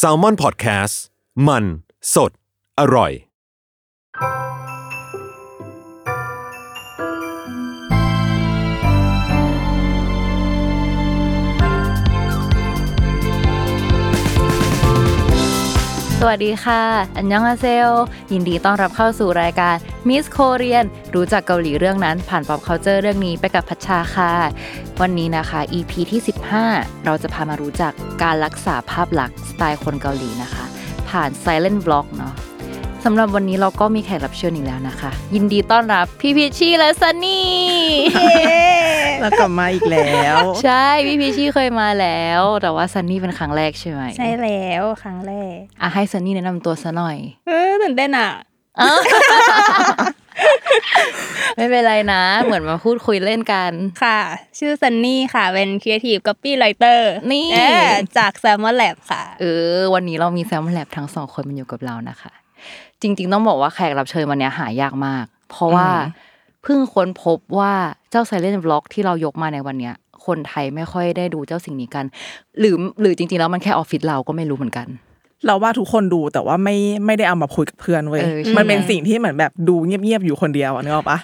Salmon Podcast มันสดอร่อยสวัสดีค่ะอันยองอาเซโอยินดีต้อนรับเข้าสู่รายการ Miss Korean รู้จักเกาหลีเรื่องนั้นผ่าน Pop Culture เรื่องนี้ไปกับพัชชาค่ะวันนี้นะคะ EP ที่15เราจะพามารู้จักการรักษาภาพลักษณ์สไตล์คนเกาหลีนะคะผ่าน Silent Vlog เนาะสำหรับวันนี้เราก็มีแขกรับเชิญอีกแล้วนะคะยินดีต้อนรับพี่พิชชี่และซันนี่เรากลับมาอีกแล้วใช่พี่พิชชี่เคยมาแล้วแต่ว่าซันนี่เป็นครั้งแรกใช่ไหมใช่แล้วครั้งแรกอ่ะให้ซันนี่แนะนำตัวซะหน่อยตื่นเต้นอ่ะไม่เป็นไรนะเหมือนมาพูดคุยเล่นกันค่ะชื่อซันนี่ค่ะเป็น Creative Copywriter นี่จาก Salmon Lab ค่ะวันนี้เรามี Salmon Lab ทั้งสองคนมันอยู่กับเรานะคะจริงๆต้องบอกว่าแขกรับเชิญวันนี้หายากมากเพราะว่าเพิ่งค้นพบว่าเจ้า Silent Vlog ที่เรายกมาในวันนี้คนไทยไม่ค่อยได้ดูเจ้าสิ่งนี้กันหรือจริงๆแล้วมันแค่ออฟฟิศเราก็ไม่รู้เหมือนกันเราว่าทุกคนดูแต่ว่าไม่ได้เอามาคุยกับเพื่อนเว้ยมันเป็นสิ่งที่เหมือนแบบดูเงียบๆอยู่คนเดียวนึกออกปะ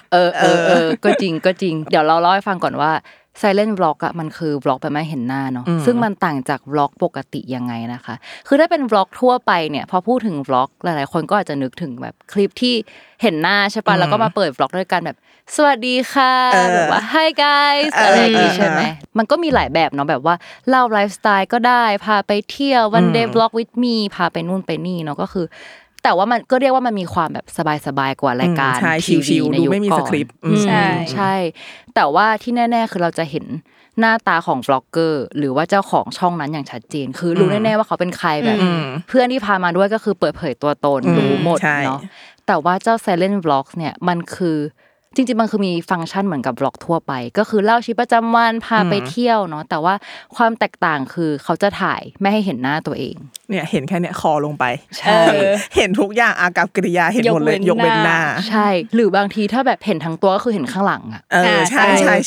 ก็จริงก็จริงเดี๋ยวเราเล่าให้ฟังก่อนว่า Silent Vlog อ่ะมันคือ Vlog แบบไม่เห็นหน้าเนาะซึ่งมันต่างจาก Vlog ปกติยังไงนะคะคือถ้าเป็น Vlog ทั่วไปเนี่ยพอพูดถึง Vlog หลายๆคนก็อาจจะนึกถึงแบบคลิปที่เห็นหน้าใช่ป่ะแล้วก็มาเปิด Vlog ด้วยกันแบบสวัสดีค่ะหรือว่า Hi guys อะไรอย่างงี้ใช่มั้ยมันก็มีหลายแบบเนาะแบบว่าเล่าไลฟ์สไตล์ก็ได้พาไปเที่ยว One Day Vlog with me พาไปนู่นไปนี่เนาะก็คือแต่ว่ามันก็เรียกว่ามันมีความแบบสบายๆกว่ารายการทีวีในยุคก่อนใช่แต่ว่าที่แน่ๆคือเราจะเห็นหน้าตาของบล็อกเกอร์หรือว่าเจ้าของช่องนั้นอย่างชัดเจนคือรู้แน่ๆว่าเขาเป็นใครแบบเพื่อนที่พามาด้วยก็คือเปิดเผยตัวตนรู้หมดเนาะแต่ว่าเจ้า Silent Vlog เนี่ยมันคือจริงๆมันคือมีฟังก์ชันเหมือนกับบล็อกทั่วไปก็คือเล่าชีวิตประจำวันพาไปเที่ยวเนาะแต่ว่าความแตกต่างคือเขาจะถ่ายไม่ให้เห็นหน้าตัวเองเนี่ยเห็นแค่เนี่ยคอลงไปใช่เห็นทุกอย่างอากับกิริยาเห็นหมดเลยยกเว้นหน้าใช่หรือบางทีถ้าแบบเห็นทั้งตัวก็คือเห็นข้างหลังอ่ะใ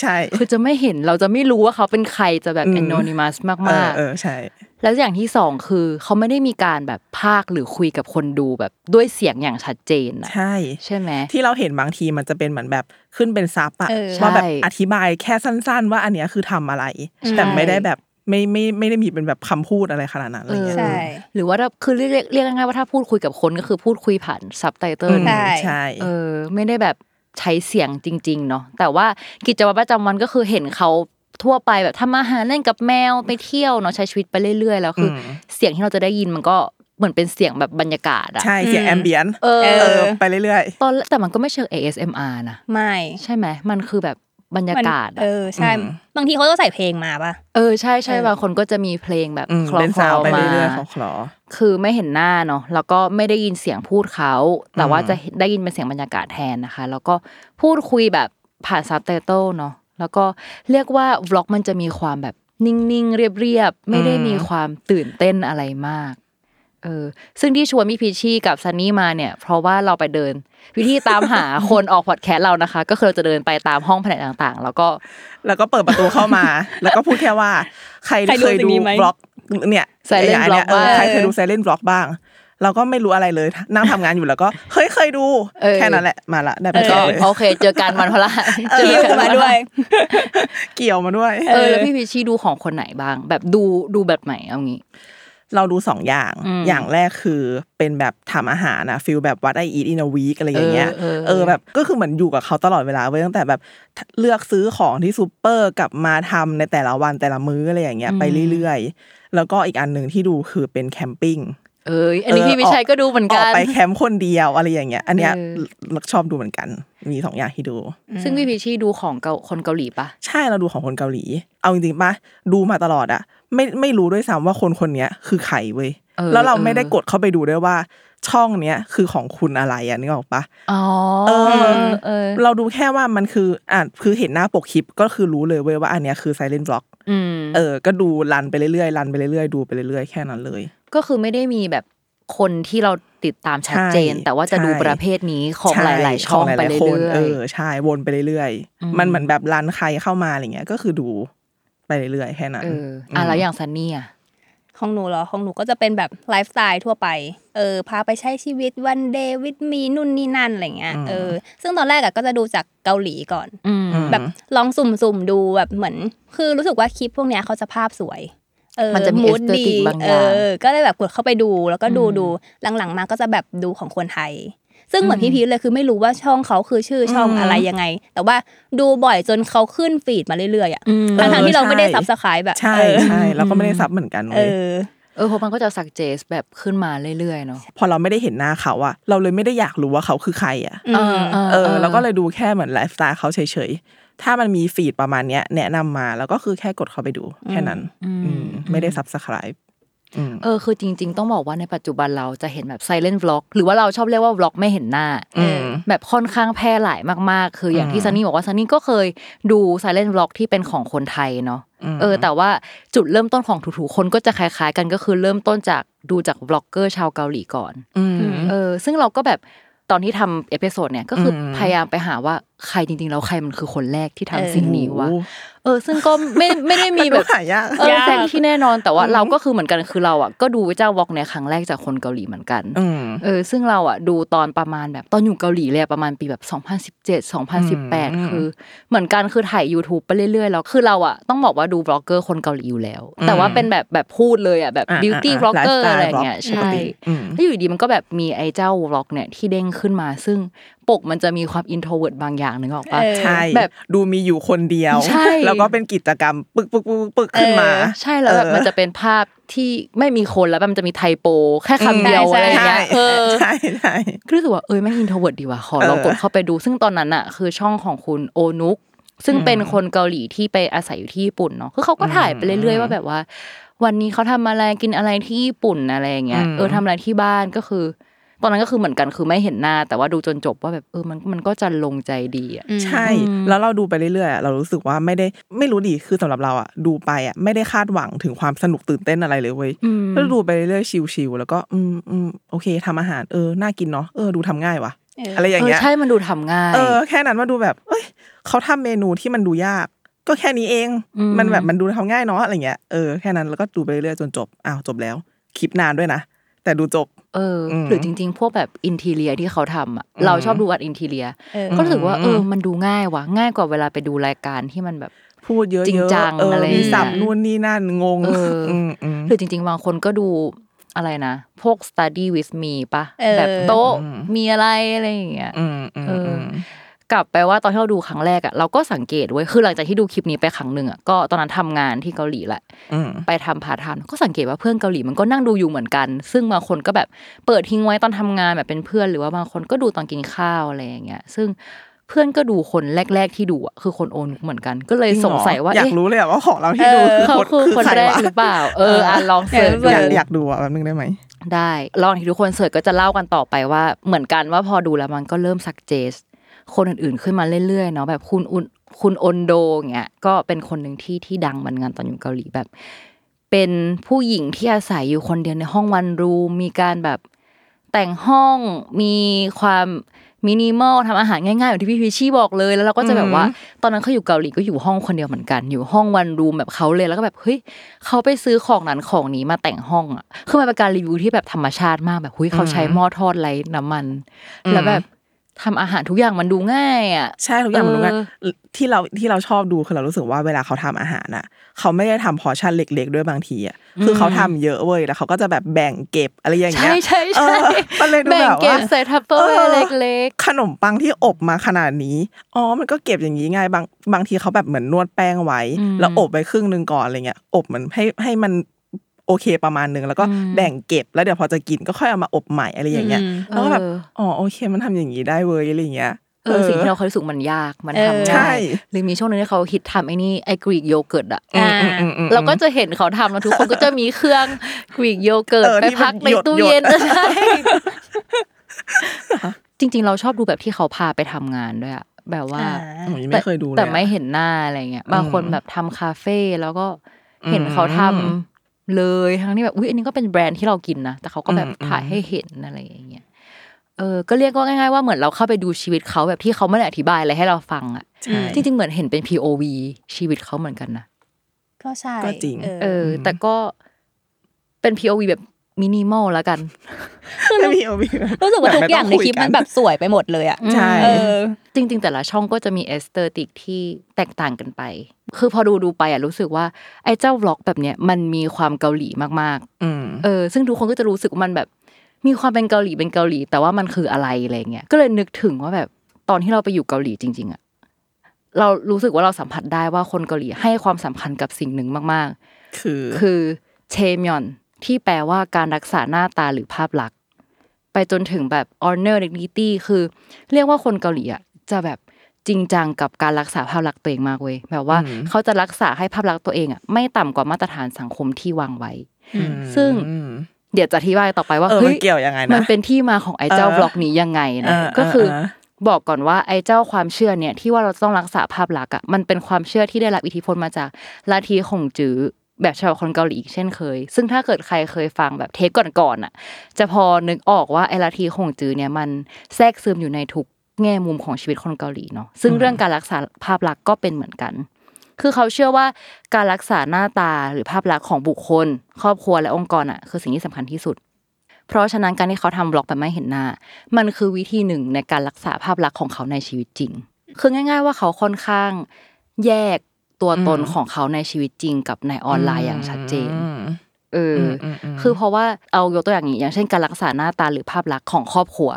ช่ๆๆคือจะไม่เห็นเราจะไม่รู้ว่าเขาเป็นใครจะแบบ anonymous มากๆใช่แล้วอย่างที่2คือเขาไม่ได้มีการแบบพากย์หรือคุยกับคนดูแบบด้วยเสียงอย่างชัดเจนนะใช่ไหมที่เราเห็นบางทีมันจะเป็นเหมือนแบบขึ้นเป็นซับอะว่าแบบอธิบายแค่สั้นๆว่าอันเนี้ยคือทำอะไรแต่ไม่ได้แบบไม่ได้มีเป็นแบบคำพูดอะไรขนาดนั้นอะไรเงี้ยหรือว่าคือเรียกง่ายๆว่าถ้าพูดคุยกับคนก็คือพูดคุยผ่านซับไตเติลใช่ไม่ได้แบบใช้เสียงจริงๆเนาะแต่ว่ากิจวัตรประจำวันก็คือเห็นเขาทั่วไปแบบทำอาหารเล่นกับแมวไปเที่ยวเนาะใช้ชีวิตไปเรื่อยๆแล้วคือเสียงที่เราจะได้ยินมันก็เหมือนเป็นเสียงแบบบรรยากาศอะใช่เสียงแอมเบียนต์ไปเรื่อยๆแต่มันก็ไม่เชิง ASMR นะไม่ใช่ไหมมันคือแบบบรรยากาศใช่บางทีเขาก็ใส่เพลงมาป่ะใช่ใช่บางคนก็จะมีเพลงแบบคลอๆไปเรื่อยๆของคลอคือไม่เห็นหน้าเนาะแล้วก็ไม่ได้ยินเสียงพูดเขาแต่ว่าจะได้ยินเป็นเสียงบรรยากาศแทนนะคะแล้วก็พูดคุยแบบผ่านซับไตเติลเนาะแล้วก็เรียกว่า Vlog มันจะมีความแบบนิ่งๆเรียบๆไม่ได้มีความตื่นเต้นอะไรมากซึ่งที่ชวนพี่พิชชี่กับซันนี่มาเนี่ยเพราะว่าเราไปเดินวิธีตามหาคนออกพอดแคสต์เรานะคะก็คือเราจะเดินไปตามห้องแผนกต่างๆแล้วก็เปิดประตูเข้ามาแล้วก็พูดแค่ว่าใครเคยดู Vlog เนี่ย Silent Vlog ใครเคยดู Silent Vlog บ้างเราก็ไม่รู้อะไรเลยนั่งทำงานอยู่แล้วก็เฮ้ยเคยดูแค่นั้นแหละมาละได้ไปก็โอเคเจอกันวันพฤหัสเกี่ยวมาด้วยแล้วพี่พิชชี่ดูของคนไหนบ้างแบบดูแบบไหนเอางี้ เราดู2อย่างอย่างแรกคือเป็นแบบทำอาหารนะฟีลแบบwhat I eat in a week อะไรอย่างเงี้ยแบบก็คือเหมือนอยู่กับเขาตลอดเวลาเว้ยตั้งแต่แบบเลือกซื้อของที่ซุปเปอร์กลับมาทำในแต่ละวันแต่ละมื้ออะไรอย่างเงี้ยไปเรื่อยๆแล้วก็อีกอันนึงที่ดูคือเป็นแคมปิ้งอันนี้พี่วิชัยก็ดูเหมือนกันออกไปแคมป์คนเดียวอะไรอย่างเงี้ยอันเนี้ยชอบดูเหมือนกันมี2อย่างที่ดูซึ่งพี่วิชัยดูของคนเกาหลีป่ะใช่เราดูของคนเกาหลีเอาจริงๆป่ะดูมาตลอดอะไม่รู้ด้วยซ้ำว่าคนๆเนี้ยคือใครเว้ยแล้วเราไม่ได้กดเข้าไปดูด้วยว่าช่องเนี้ยคือของคุณอะไรอ่ะนึกออกปะเราดูแค่ว่ามันคือคือเห็นหน้าปกคลิปก็คือรู้เลยเว้ยว่าอันเนี้ยคือ Silent Vlog ก็ดูรันไปเรื่อยดูไปเรื่อยแค่นั้นเลยก็คือไม่ได้มีแบบคนที่เราติดตามชัดเจนแต่ว่าจะดูประเภทนี้ของหลายๆช่องไปเรื่อยใช่วนไปเรื่อยมันเหมือนแบบรันใครเข้ามาอะไรเงี้ยก็คือดูไปเรื่อยแค่นั้นแล้วอย่างซันนี่อ่ะของหนูเหรอของหนูก็จะเป็นแบบไลฟ์สไตล์ทั่วไปพาไปใช้ชีวิตวันเดย์วิดมีนู่นนี่นั่นอะไรเงี้ยซึ่งตอนแรกก็จะดูจากเกาหลีก่อนแบบลองสุ่มๆดูแบบเหมือนคือรู้สึกว่าคลิปพวกเนี้ยเขาจะภาพสวยมันจะมีเอสเตติกบางอย่างก็เลยแบบกดเข้าไปดูแล้วก็ดูหลังๆมาก็จะแบบดูของคนไทยซึ่งเหมือนพี่พีชเลยคือไม่รู้ว่าช่องเขาคือชื่อช่องอะไรยังไงแต่ว่าดูบ่อยจนเขาขึ้นฟีดมาเรื่อยๆอ่ะทั้งที่เราไม่ได้ซับสไครบ์แบบใช่เราก็ไม่ได้ซับเหมือนกันเลยเพราะมันก็จะสักเจสแบบขึ้นมาเรื่อยๆเนาะพอเราไม่ได้เห็นหน้าเขาอะเราเลยไม่ได้อยากรู้ว่าเขาคือใครอะเราก็เลยดูแค่เหมือนไลฟ์สไตล์เขาเฉยๆถ้ามันมีฟีดประมาณเนี้ยแนะนำมาแล้วก็คือแค่กดเข้าไปดูแค่นั้นไม่ได้ซับสไครบ์คือจริงๆต้องบอกว่าในปัจจุบันเราจะเห็นแบบ Silent Vlog หรือว่าเราชอบเรียกว่า Vlog ไม่เห็นหน้าแบบค่อนข้างแพร่หลายมากๆคืออย่างที่ซันนี่บอกว่าซันนี่ก็เคยดู Silent Vlog ที่เป็นของคนไทยเนาะแต่ว่าจุดเริ่มต้นของทุกๆคนก็จะคล้ายๆกันก็คือเริ่มต้นจากดูจาก Vlogger ชาวเกาหลีก่อนซึ่งเราก็แบบตอนที่ทำเอพิโซดเนี่ยก็คือพยายามไปหาว่าใครจริงๆแล้วใครมันคือคนแรกที่ทำสิ่งนี้วะซึ่งก็ไม่ได้มีแบบแซงที่แน่นอนแต่ว่าเราก็คือเหมือนกันคือเราอ่ะก็ดูเจ้าวอกเนี่ยครั้งแรกจากคนเกาหลีเหมือนกันซึ่งเราอ่ะดูตอนประมาณแบบตอนอยู่เกาหลีเลยประมาณปีแบบ2017-2018คือเหมือนกันคือถ่าย YouTube ไปเรื่อยๆแล้วคือเราอ่ะต้องบอกว่าดูบล็อกเกอร์คนเกาหลีอยู่แล้วแต่ว่าเป็นแบบพูดเลยอ่ะแบบบิวตี้บล็อกเกอร์อะไรเงี้ยใช่แล้วอยู่ดีมันก็แบบมีไอ้เจ้าบล็อกเนี่ยที่เด้งขึ้นมาซึ่งปกมันจะมีความ introvert บางอย่างนึกออกป่ะใช่แบบดูมีอยู่คนเดียวแล้วก็เป็นกิจกรรมปึกขึ้นมาใช่แล้วแบบมันจะเป็นภาพที่ไม่มีคนแล้วมันจะมีไทโปแค่คำเดียวอะไรอย่างเงี้ยใช่ๆรู้สึกว่าไม่ introvert ดีว่ะขอลองกดเข้าไปดูซึ่งตอนนั้นอะคือช่องของคุณโอนุกซึ่งเป็นคนเกาหลีที่ไปอาศัยอยู่ที่ญี่ปุ่นเนาะคือเขาก็ถ่ายไปเรื่อยๆว่าแบบว่าวันนี้เขาทำอะไรกินอะไรที่ญี่ปุ่นอะไรอย่างเงี้ยทำอะไรที่บ้านก็คือตอนนั้นก็คือเหมือนกันคือไม่เห็นหน้าแต่ว่าดูจนจบว่าแบบมันก็จะลงใจดีอ่ะใช่แล้วเราดูไปเรื่อยๆเรารู้สึกว่าไม่รู้ดิคือสำหรับเราอ่ะดูไปอ่ะไม่ได้คาดหวังถึงความสนุกตื่นเต้นอะไรเลยเว้ยก็ดูไปเรื่อยๆชิลๆแล้วก็โอเคทำอาหารน่ากินเนาะดูทำง่ายว่ะอะไรอย่างเงี้ยใช่มันดูทำง่ายแค่นั้นมาดูแบบเขาทำเมนูที่มันดูยากก็แค่นี้เองมันแบบมันดูทำง่ายเนาะอะไรเงี้ยแค่นั้นแล้วก็ดูไปเรื่อยๆจนจบจบแล้วคลิปนานด้วยนะแต่ดูจบหรือจริงๆพวกแบบอินทีเรียที่เขาทำอ่ะเราชอบดูอัดอินทีเรียก็รู้สึกว่ามันดูง่ายว่ะง่ายกว่าเวลาไปดูรายการที่มันแบบพูดเยอะจริงจังอะไรมีสับนู่นนี่นั่นงงหรือจริงๆบางคนก็ดูอะไรนะพวก study with me ป่ะแบบโต๊ะมีอะไรอย่างเงี้ยกลับไปว่าตอนที่เราดูครั้งแรกอ่ะเราก็สังเกตเว้ยคือหลังจากที่ดูคลิปนี้ไปครั้งนึงอ่ะก็ตอนนั้นทำงานที่เกาหลีแหละไปทำพาร์ทไทม์ก็สังเกตว่าเพื่อนเกาหลีมันก็นั่งดูอยู่เหมือนกันซึ่งบางคนก็แบบเปิดทิ้งไว้ตอนทำงานแบบเป็นเพื่อนหรือว่าบางคนก็ดูตอนกินข้าวอะไรอย่างเงี้ยซึ่งเพื่อนก็ดูคนแรกๆที่ดูอ่ะคือคนโอนเหมือนกันก็เลยสงสัยว่าอยากรู้เลยว่าของเราที่ดูคือคนแรกหรือเปล่าลองเสิร์ชดูอยากดูอ่ะแบบนึงได้ไหมได้ลองที่ทุกคนเสิร์ชก็จะเล่ากันต่อไปว่าเหมือนกันว่าพอดูแล้วมันก็เริ่มซักเจสคนอื่นๆขึ้นมาเรื่อยๆเนาะแบบคุณอนโดอย่างเงี้ยก็เป็นคนหนึ่งที่ดังเหมือนกันตอนอยู่เกาหลีแบบเป็นผู้หญิงที่อาศัยอยู่คนเดียวในห้องวันรูมมีการแบบแต่งห้องมีความมินิมอลทำอาหารง่ายๆอย่างที่พี่พีชี่บอกเลยแล้วเราก็จะแบบว่าตอนนั้นเขาอยู่เกาหลีก็อยู่ห้องคนเดียวเหมือนกันอยู่ห้องวันรูมแบบเขาเลยแล้วก็แบบเฮ้ยเขาไปซื้อของนั้นของนี้มาแต่งห้องอ่ะคือมันเป็นการรีวิวที่แบบธรรมชาติมากแบบเฮ้ยเขาใช้หม้อทอดไร้น้ำมันแล้วแบบ ทำอาหารทุกอย่างมันดูง่ายอ่ะใช่ทุกอย่างมันดูง่ายที่เราชอบดูคือเรารู้สึกว่าเวลาเขาทำอาหารน่ะเขาไม่ได้ทำพอชั่นเล็กๆด้วยบางทีอ่ะคือเขาทำเยอะเว้ยแล้วเขาก็จะแบบแบ่งเก็บอะไรอย่างเงี้ยใช่ๆๆแบ่งเก็บใส่ทัพเปอร์เล็กๆขนมปังที่อบมาขนาดนี้อ๋อมันก็เก็บอย่างงี้ไงบางทีเขาแบบเหมือนนวดแป้งไว้แล้วอบไปครึ่งนึงก่อนอะไรเงี้ยอบมันให้มันโอเคประมาณนึงแล้วก็แบ่งเก็บแล้วเดี๋ยวพอจะกินก็ค่อยเอามาอบใหม่อะไรอย่างเงี้ยแล้วก็แบบอ๋อโอเคมันทำอย่างนี้ได้เว้ยอะไรอย่างเงี้ยสิ่งที่เราเคยรู้สึกมันยากมันทำง่ายหรือมีช่วงนึงที่เขาฮิตทำไอ้นี่ไอ้กรีกโยเกิร์ตอ่ะเราก็จะเห็นเขาทำแล้วทุกคนก็จะมีเครื่องกรีกโยเกิร์ตไปพักในตู้เย็นใช่จริงๆเราชอบดูแบบที่เขาพาไปทำงานด้วยอ่ะแบบว่าแต่ไม่เห็นหน้าอะไรเงี้ยบางคนแบบทำคาเฟ่แล้วก็เห็นเขาทำเลยทั้งนี้แบบอุ๊ยอันนี้ก็เป็นแบรนด์ที่เรากินนะแต่เขาก็แบบถ่ายให้เห็นอะไรอย่างเงี้ยก็เรียกว่าง่ายๆว่าเหมือนเราเข้าไปดูชีวิตเขาแบบที่เขาไม่ได้อธิบายอะไรให้เราฟังอ่ะจริงๆเหมือนเห็นเป็น POV ชีวิตเขาเหมือนกันนะก็ใช่ก็จริงแต่ก็เป็น POV แบบมินิมอลละกันไม่มี POV รู้สึกว่าทุกอย่างในคลิปมันแบบสวยไปหมดเลยอ่ะใช่จริงๆแต่ละช่องก็จะมีเอสเธอติกที่แตกต่างกันไปคือพอดูไปอ่ะรู้สึกว่าไอ้เจ้าบล็อกแบบเนี้ยมันมีความเกาหลีมากๆซึ่งทุกคนก็จะรู้สึกมันแบบมีความเป็นเกาหลีแต่ว่ามันคืออะไรอะไรเงี้ยก็เลยนึกถึงว่าแบบตอนที่เราไปอยู่เกาหลีจริงๆอ่ะเรารู้สึกว่าเราสัมผัสได้ว่าคนเกาหลีให้ความสำคัญกับสิ่งหนึ่งมากๆคือเชมยอนที่แปลว่าการรักษาหน้าตาหรือภาพลักษณ์ไปจนถึงแบบ honor dignity คือเรียกว่าคนเกาหลีอ่ะจะแบบจริงจังกับการรักษาภาพลักษณ์ตัวเองมากเว้ยแบบว่าเขาจะรักษาให้ภาพลักษณ์ตัวเองอ่ะไม่ต่ำกว่ามาตรฐานสังคมที่วางไว้ซึ่งเดี๋ยวจะอธิบายต่อไปว่าเฮ้ยเกี่ยวยังไงนะมันเป็นที่มาของไอ้เจ้าบล็อกนี้ยังไงนะก็คือบอกก่อนว่าไอ้เจ้าความเชื่อเนี่ยที่ว่าเราต้องรักษาภาพลักษณ์อ่ะมันเป็นความเชื่อที่ได้รับอิทธิพลมาจากลัทธิขงจื้อแบบชาวคนเกาหลีอีกเช่นเคยซึ่งถ้าเกิดใครเคยฟังแบบเทปก่อนๆอ่ะจะพอนึกออกว่าไอ้ลัทธิขงจื้อเนี่ยมันแทรกซึมอยู่ในทุกแง่มุมของชีวิตคนเกาหลีเนาะซึ่งเรื่องการรักษาภาพลักษณ์ก็เป็นเหมือนกันคือเขาเชื่อว่าการรักษาหน้าตาหรือภาพลักษณ์ของบุคคลครอบครัวและองค์กรอ่ะคือสิ่งที่สำคัญที่สุดเพราะฉะนั้นการที่เขาทำบล็อกแบบไม่เห็นหน้ามันคือวิธีหนึ่งในการรักษาภาพลักษณ์ของเขาในชีวิตจริงคือง่ายๆว่าเขาค่อนข้างแยกตัวตนของเขาในชีวิตจริงกับในออนไลน์อย่างชัดเจนคือเพราะว่าเอายกตัวอย่างนี้อย่างเช่นการรักษาหน้าตาหรือภาพลักษณ์ของครอบครัว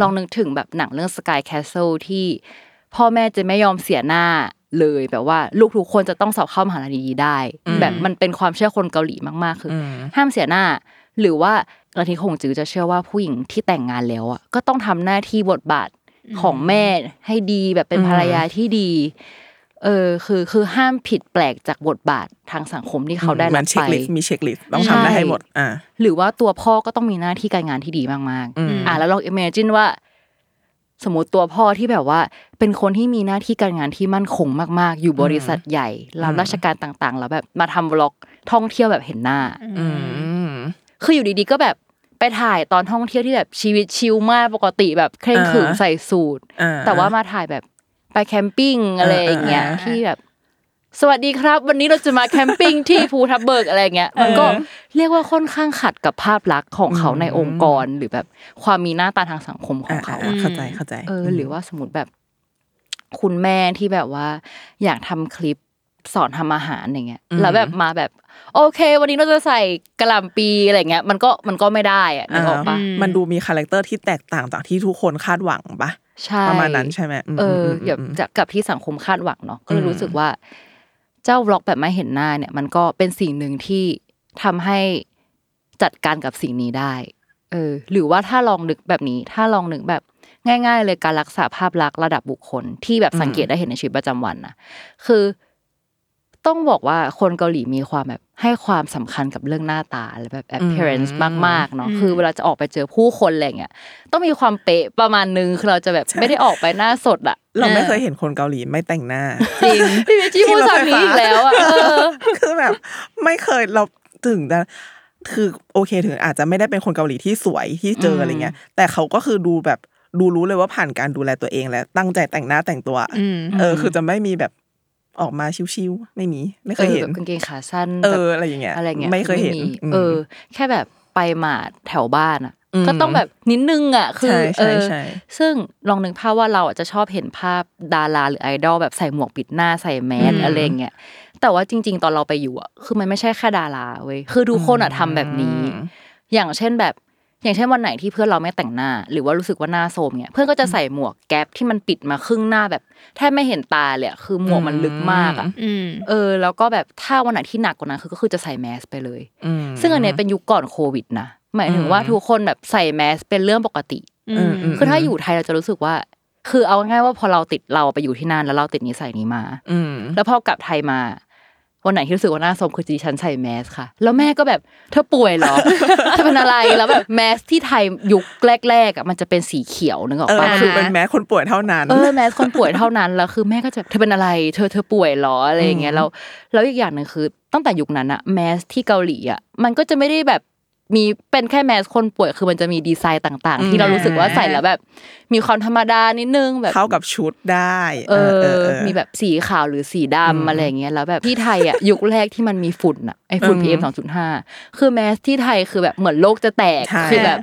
ลองนึกถึงแบบหนังเรื่อง Sky Castle ที่พ่อแม่จะไม่ยอมเสียหน้าเลยแบบว่าลูกทุกคนจะต้องสอบเข้ามหาลัยดีๆได้แบบมันเป็นความเชื่อคนเกาหลีมากๆคือห้ามเสียหน้าหรือว่าลัทธิขงจื้อจะเชื่อว่าผู้หญิงที่แต่งงานแล้วอ่ะก็ต้องทำหน้าที่บทบาทของแม่ให้ดีแบบเป็นภรรยาที่ดีคือห้ามผิดแปลกจากบทบาททางสังคมที่เขาได้รับไปมีเช็คลิสต์ต้องทำได้ให้หมดหรือว่าตัวพ่อก็ต้องมีหน้าที่การงานที่ดีมากๆแล้วลอง imagine ว่าสมมติตัวพ่อที่แบบว่าเป็นคนที่มีหน้าที่การงานที่มั่นคงมากๆอยู่บริษัทใหญ่รับราชการต่างๆแล้วแบบมาทำบล็อกท่องเที่ยวแบบเห็นหน้าคืออยู่ดีๆก็แบบไปถ่ายตอนท่องเที่ยวที่แบบชีวิตชิลมากปกติแบบเคร่งขรึมใส่สูทแต่ว่ามาถ่ายแบบไปแคมปิ้งอะไรอย่างเงี้ยที่แบบสวัสดีครับวันนี้เราจะมาแคมปิ้งที่ภูทับเบิกอะไรอย่างเงี้ยมันก็เรียกว่าค่อนข้างขัดกับภาพลักษณ์ของเขาในองค์กรหรือแบบความมีหน้าตาทางสังคมของเขาเข้าใจหรือว่าสมมติแบบคุณแม่ที่แบบว่าอยากทำคลิปสอนทำอาหารอย่างเงี้ยแล้วแบบมาแบบโอเควันนี้เราจะใส่กะหล่ำปีอะไรเงี้ยมันก็ไม่ได้อ่ะนึกออกปะมันดูมีคาแรคเตอร์ที่แตกต่างจากที่ทุกคนคาดหวังปะประมาณนั้นใช่ไหมอย่างกับที่สังคมคาดหวังเนาะก็เลยรู้สึกว่าเจ้าบล็อกแบบไม่เห็นหน้าเนี่ยมันก็เป็นสิ่งหนึ่งที่ทำให้จัดการกับสิ่งนี้ได้หรือว่าถ้าลองนึกแบบนี้ถ้าลองนึกแบบง่ายๆเลยการรักษาภาพลักษณ์ระดับบุคคลที่แบบสังเกตได้เห็นในชีวิตประจำวันนะคือต้องบอกว่าคนเกาหลีมีความแบบให้ความสำคัญกับเรื่องหน้าตาและแบบ appearance มากๆเนาะคือเวลาจะออกไปเจอผู้คนอะไรเงี้ยต้องมีความเป๊ะประมาณนึงคือเราจะแบบไม่ได้ออกไปหน้าสดอ่ะเราไม่เคยเห็นคนเกาหลีไม่แต่งหน้าจริงพี่เมจิพูดซ้ำนี้อีกแล้วอ่ะคือแบบไม่เคยเราถึงจะคือโอเคถึงอาจจะไม่ได้เป็นคนเกาหลีที่สวยที่เจออะไรเงี้ยแต่เขาก็คือดูแบบดูรู้เลยว่าผ่านการดูแลตัวเองและตั้งใจแต่งหน้าแต่งตัวคือจะไม่มีแบบออกมาชิวๆไม่มีไม่เคยเห็นแบบกางเกงขาสั้นอะไรอย่างเงี้ยไม่เคยเห็นแค่แบบไปหมาดแถวบ้านอ่ะ ก็ต้องแบบนิดนึงอ่ะคือซึ่งลองนึกภาพว่าเราอาจจะชอบเห็นภาพดาราหรือไอดอลแบบใส่หมวกปิดหน้าใส่แมสอะไรเงี้ยแต่ว่าจริงๆตอนเราไปอยู่อ่ะคือมันไม่ใช่แค่ดาราเว้ยคือทุกคนอ่ะทำแบบนี้อย่างเช่นวันไหนที่เพื่อนเราไม่แต่งหน้าหรือว่ารู้สึกว่าหน้าโทรมเงี้ยเพื่อนก็จะใส่หมวกแก๊ปที่มันปิดมาครึ่งหน้าแบบแทบไม่เห็นตาเลยคือหมวกมันลึกมากอ่ะแล้วก็แบบถ้าวันไหนที่หนักกว่านั้นคือก็คือจะใส่แมสไปเลยซึ่งอันเนี้ยเป็นยุคก่อนโควิดนะหมายถึงว่าทุกคนแบบใส่แมสเป็นเรื่องปกติคือถ้าอยู่ไทยเราจะรู้สึกว่าคือเอาง่ายว่าพอเราไปอยู่ที่นั่นแล้วเราติดนิสัยนี้มาแล้วพอกลับไทยมาวันไหนที่รู้สึกว่าหน้าโทรมคือดิฉันใส่แมสค่ะแล้วแม่ก็แบบเธอป่วยเหรอเธอเป็นอะไรแล้วแบบแมสที่ไทยยุคแรกๆอ่ะมันจะเป็นสีเขียวนึกออกป่ะคือเป็นแมสคนป่วยเท่านั้นแมสคนป่วยเท่านั้นแล้วคือแม่ก็จะเธอเป็นอะไรเธอป่วยเหรออะไรอย่างเงี้ยแล้วอีกอย่างนึงคือตั้งแต่ยุคนั้นอ่ะแมสที่เกาหลีอ่ะมันก็จะไม่ได้แบบมีเป็นแค่แมสคนป่วยคือมันจะมีดีไซน์ต่างๆที่เรารู้สึกว่าใส่แล้วแบบมีความธรรมดานิดนึงแบบเข้ากับชุดได้มีแบบสีขาวหรือสีดำอะไรอย่างเงี้ยแล้วแบบที่ไทยอ่ะยุคแรกที่มันมีฝุ่นอ่ะไอ้ฝุ่น PM 2.5 คือแมสที่ไทยคือแบบเหมือนโลกจะแตกคือแบบ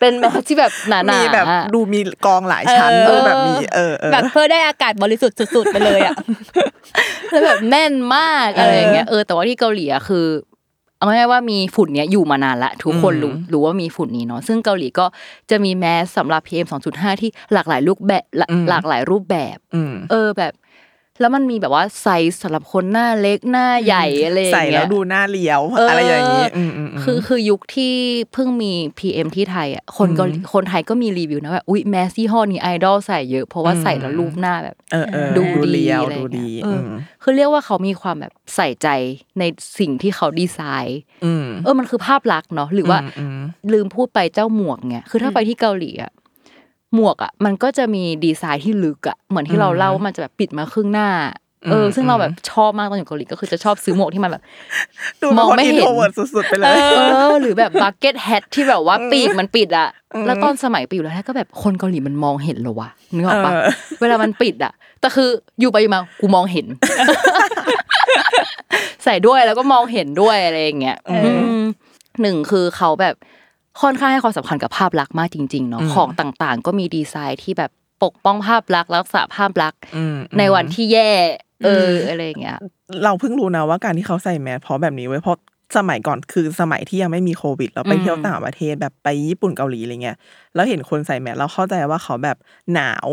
เป็นแมสที่แบบหนาๆมีแบบดูมีกองหลายชั้นแบบมีแบบเพื่อได้อากาศบริสุทธิ์สุดๆไปเลยอ่ะแล้วแบบแน่นมากอะไรอย่างเงี้ยแต่ว่าที่เกาหลีอ่ะคือเอาง่ายว่ามีฝุ่นเนี้ยอยู่มานานละทุกคนรู้ว่ามีฝุ่นนี้เนาะซึ่งเกาหลีก็จะมีแมสสำหรับ PM 2.5 ที่หลากหลายรูปแบบแบบแล้วมันมีแบบว่าไซส์สำหรับคนหน้าเล็กหน้าใหญ่อะไรอย่างเงี้ยใส่แล้วดูหน้าเลี้ยวอะไรอย่างงี้คือยุคที่เพิ่งมี PM ที่ไทยอ่ะคนไทยก็มีรีวิวนะว่าอุ๊ยแมสยี่ห้อนี้ไอดอลใส่เยอะเพราะว่าใส่แล้วรูปหน้าแบบดูดีอะไรอย่างเงี้ยคือเรียกว่าเขามีความแบบใส่ใจในสิ่งที่เขาดีไซน์มันคือภาพลักษณ์เนาะหรือว่าลืมพูดไปเจ้าหมวกเนี่ยคือถ้าไปที่เกาหลีอ่ะหมวกอ่ะมันก็จะมีดีไซน์ที่ลึกอ่ะเหมือนที่เราเล่ามันจะแบบปิดมาครึ่งหน้าซึ่งเราแบบชอบมากตอนอยู่เกาหลีก็คือจะชอบซื้อหมวกที่มันแบบมองไม่เห็นสุดๆไปเลยหรือแบบบัคเก็ตแฮทที่แบบว่าปีกมันปิดอ่ะแล้วตอนสมัยไปอยู่แล้วก็แบบคนเกาหลีมันมองเห็นเหรอวะนึกออกปะเวลามันปิดอ่ะแต่คืออยู่ไปอยู่มากูมองเห็นใส่ด้วยแล้วก็มองเห็นด้วยอะไรอย่างเงี้ยหนึ่งคือเขาแบบค่อนข้างให้ความสำคัญกับภาพลักษณ์มากจริงๆเนาะของต่างๆก็มีดีไซน์ที่แบบปกป้องภาพลักษณ์รักษาภาพลักษณ์ในวันที่แย่อะไรอย่างเงี้ยเราเพิ่งรู้นะว่าการที่เขาใส่แมสเพราะแบบนี้เว้ยเพราะสมัยก่อนคือสมัยที่ยังไม่มีโควิดเราไปเที่ยวต่างประเทศแบบไปญี่ปุ่นเกาหลีอะไรเงี้ยแล้วเห็นคนใส่แมสเราเข้าใจว่าเขาแบบหนาว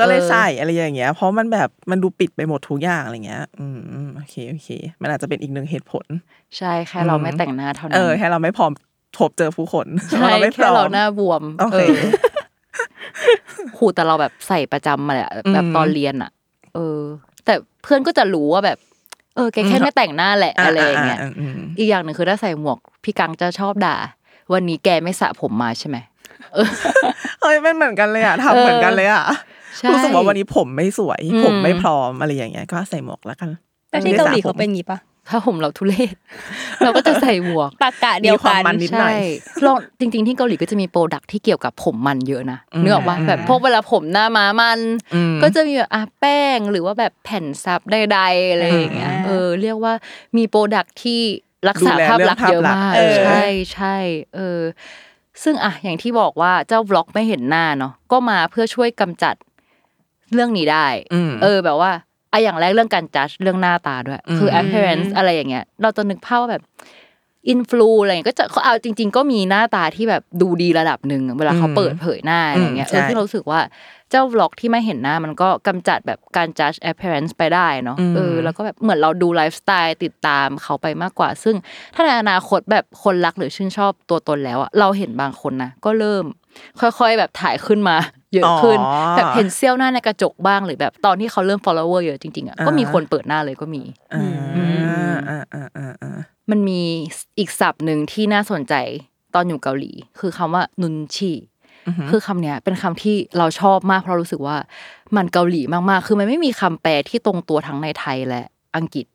ก็เลยใส่อะไรอย่างเงี้ยเพราะมันแบบมันดูปิดไปหมดทุกอย่างอะไรเงี้ยโอเคมันอาจจะเป็นอีกหนึ่งเหตุผลใช่แค่เราไม่แต่งหน้าเท่านั้นแค่เราไม่พร้อมพบเจอผู้คนเราไม่พร้อมแค่เราหน้าบวมครูแต่เราแบบใส่ประจำมาแหละแบบตอนเรียนอ่ะแต่เพื่อนก็จะรู้ว่าแบบแกแค่ไม่แต่งหน้าแหละอะไรอย่างเงี้ยอีกอย่างหนึ่งคือถ้าใส่หมวกพี่กังจะชอบด่าวันนี้แกไม่สระผมมาใช่ไหมมันเหมือนกันเลยอ่ะทำเหมือนกันเลยอ่ะรู้สึกว่าวันนี้ผมไม่สวยผมไม่พร้อมอะไรอย่างเงี้ยก็ใส่หมวกแล้วกันแต่ที่เกาหลีเขาเป็นงี้ปะถ้าผมเราทุเรศเราก็จะใส่หมวกปากกาเดียวกันใช่ลองจริงๆที่เกาหลีก็จะมีโปรดักที่เกี่ยวกับผมมันเยอะนะนึกออกว่าแบบพวกเวลาผมหน้าม้ามันก็จะมีแบบแป้งหรือว่าแบบแผ่นซับใดๆอะไรอย่างเงี้ยเรียกว่ามีโปรดักที่รักษาภาพลักษณ์เยอะมากใช่ซึ่งอ่ะอย่างที่บอกว่าเจ้าบล็อกไม่เห็นหน้าเนาะก็มาเพื่อช่วยกำจัดเรื่องนี้ได้แบบว่าอย่างแรกเรื่องการจัดเรื่องหน้าตาด้วยคือ appearance อะไรอย่างเงี้ยเราจะนึกภาพว่าแบบอินฟลูอะไรอย่างเงี้ยก็จะเอาจริงๆก็มีหน้าตาที่แบบดูดีระดับนึงเวลาเขาเปิดเผยหน้าอะไรอย่างเงี้ยที่เรารู้สึกว่าเจ้าบล็อกที่ไม่เห็นหน้ามันก็กำจัดแบบการ judge appearance ไปได้เนาะแล้วก็แบบเหมือนเราดูไลฟ์สไตล์ติดตามเขาไปมากกว่าซึ่งถ้าในอนาคตแบบคนรักหรือชื่นชอบตัวตนแล้วอะเราเห็นบางคนนะก็เริ่มค่อยๆแบบถ่ายขึ้นมาเยอะขึ้นแบบเห็นเซี่ยวหน้าในกระจกบ้างหรือแบบตอนที่เขาเริ่ม follower เยอะจริงๆอะก็มีคนเปิดหน้าเลยก็มีมันมีอีกศัพท์นึงที่น่าสนใจตอนอยู่เกาหลีคือคำว่านุนชีคือคำเนี้ยเป็นคำที่เราชอบมากเพราะรู้สึกว่ามันเกาหลีมากๆคือมันไม่มีคำแปลที่ตรงตัวทั้งในไทยและอังกฤษ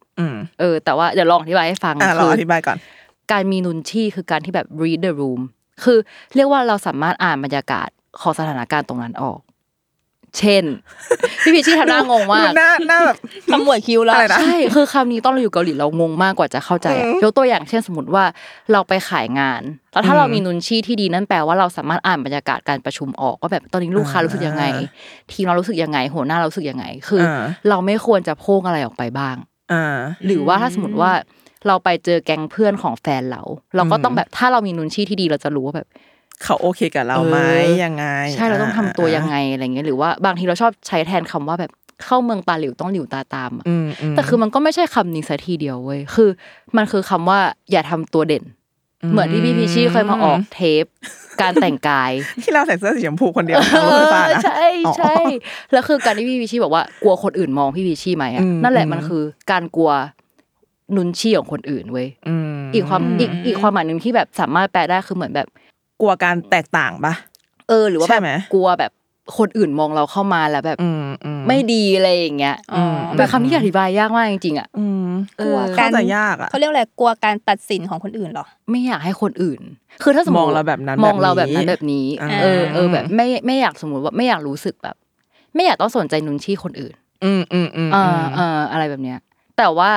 แต่ว่าเดี๋ยวลองอธิบายให้ฟังคืออธิบายก่อนการมีนุนชี่คือการที่แบบ read the room คือเรียกว่าเราสามารถอ่านบรรยากาศของสถานการณ์ตรงนั้นออก เช่นพี่พิชชี่ทำหน้างงมากหน้าแบบขมวดคิ้วแล้วใช่คือคำนี้ต้องเราอยู่เกาหลีเรางงมากกว่าจะเข้าใจยกตัวอย่างเช่นสมมติว่าเราไปขายงานแล้วถ้าเรามีนุนชี่ที่ดีนั่นแปลว่าเราสามารถอ่านบรรยากาศการประชุมออกว่าแบบตอนนี้ลูกค้ารู้สึกยังไงทีมเรารู้สึกยังไงหัวหน้าเรารู้สึกยังไงคือเราไม่ควรจะโพ่งอะไรออกไปบ้างหรือว่าถ้าสมมติว่าเราไปเจอแก๊งเพื่อนของแฟนเราก็ต้องแบบถ้าเรามีนุนชี่ที่ดีเราจะรู้ว่าแบบเขาโอเคกับเราไหมยังไงใช่เราต้องทำตัวยังไงอะไรเงี้ยหรือว่าบางทีเราชอบใช้แทนคำว่าแบบเข้าเมืองตาหลิวต้องหลิวตาตามแต่คือมันก็ไม่ใช่คำนี้ซะทีเดียวเว้ยคือมันคือคำว่าอย่าทำตัวเด่นเหมือนที่พี่พิชชี่เคยมาออกเทปการแต่งกายที่เราใส่เสื้อสีชมพูคนเดียวของรถไฟฟ้านะใช่ๆแล้วคือการที่พี่พิชชี่บอกว่ากลัวคนอื่นมองพี่พิชชี่ไหมอ่ะนั่นแหละมันคือการกลัวนุนชี่ของคนอื่นเว้ยอีกความหมายนึงที่แบบสามารถแปลได้คือเหมือนแบบกลัวการแตกต่างป่ะหรือว่าแบบกลัวแบบคนอื่นมองเราเข้ามาแล้วแบบไม่ดีอะไรอย่างเงี้ยเป็นคำที่อธิบายยากมากจริงๆอ่ะกลัวการยากอ่ะเขาเรียกอะไรกลัวการตัดสินของคนอื่นหรอไม่อยากให้คนอื่นคือถ้าสมมติมองเราแบบนั้นแบบนี้แบบไม่อยากสมมติว่าไม่อยากรู้สึกแบบไม่อยากต้องสนใจนุนชี่คนอื่นอะไรแบบเนี้ยแต่ว่า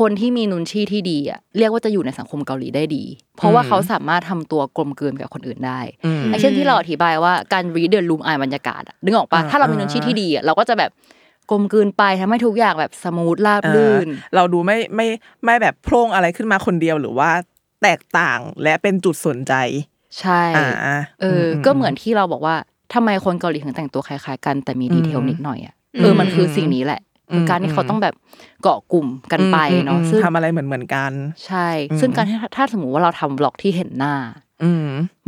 คนที่มีนุนชี่ที่ดีอ่ะเรียกว่าจะอยู่ในสังคมเกาหลีได้ดีเพราะว่าเขาสามารถทำตัวกลมเกลื่อนกับคนอื่นได้อย่างเช่นที่เราอธิบายว่าการ read the room อ่านบรรยากาศนึกออกป่ะถ้าเรามีนุนชี่ที่ดีอ่ะเราก็จะแบบกลมกลืนไปทำให้ทุกอย่างแบบสมูทราบรื่นเราดูไม่แบบโพร่งอะไรขึ้นมาคนเดียวหรือว่าแตกต่างและเป็นจุดสนใจใช่ก็เหมือนที่เราบอกว่าทำไมคนเกาหลีถึงแต่งตัวคล้ายๆกันแต่มีดีเทลนิดหน่อยอ่ะมันคือสิ่งนี้แหละการที่เขาต้องแบบเกาะกลุ่มกันไปเนาะซึ่งทำอะไรเหมือนกันใช่ซึ่งการถ้าสมมติว่าเราทำบล็อกที่เห็นหน้า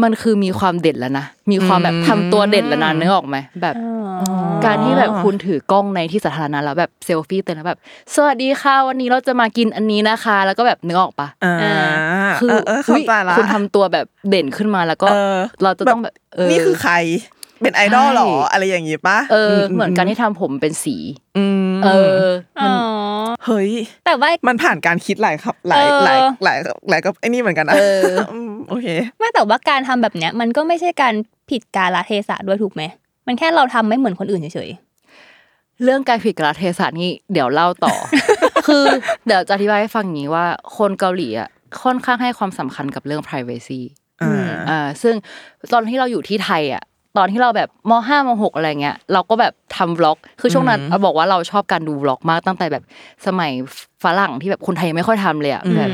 มันคือมีความเด่นแล้วนะมีความแบบทำตัวเด่นแล้วนะนึกออกไหมแบบการที่แบบคุณถือกล้องในที่สาธารณะแล้วแบบเซลฟี่เต็มแล้วแบบสวัสดีค่ะวันนี้เราจะมากินอันนี้นะคะแล้วก็แบบนึกออกปะคือคุณทำตัวแบบเด่นขึ้นมาแล้วก็เราจะต้องแบบนี่คือใครเป็นไอดอลหรออะไรอย่างงี้ป่ะเหมือนการที่ทำผมเป็นสีเฮ้ยแต่ว่ามันผ่านการคิดหลายครับหลายก็ไอ้นี่เหมือนกันนะโอเคไม่แต่ว่าการทำแบบเนี้ยมันก็ไม่ใช่การผิดกาลเทศะด้วยถูกไหมมันแค่เราทำไม่เหมือนคนอื่นเฉยๆเรื่องการผิดกาลเทศะนี่เดี๋ยวเล่าต่อคือเดี๋ยวจะอธิบายให้ฟังนี้ว่าคนเกาหลีอ่ะค่อนข้างให้ความสำคัญกับเรื่อง privacy ซึ่งตอนที่เราอยู่ที่ไทยอ่ะตอนที่เราแบบม5ม6อะไรเงี้ยเราก็แบบทำบล็อกคือช่วงนั้นเราบอกว่าเราชอบการดูบล็อกมากตั้งแต่แบบสมัยฝรั่งที่แบบคนไทยไม่ค่อยทำเลยอ่ะแบบ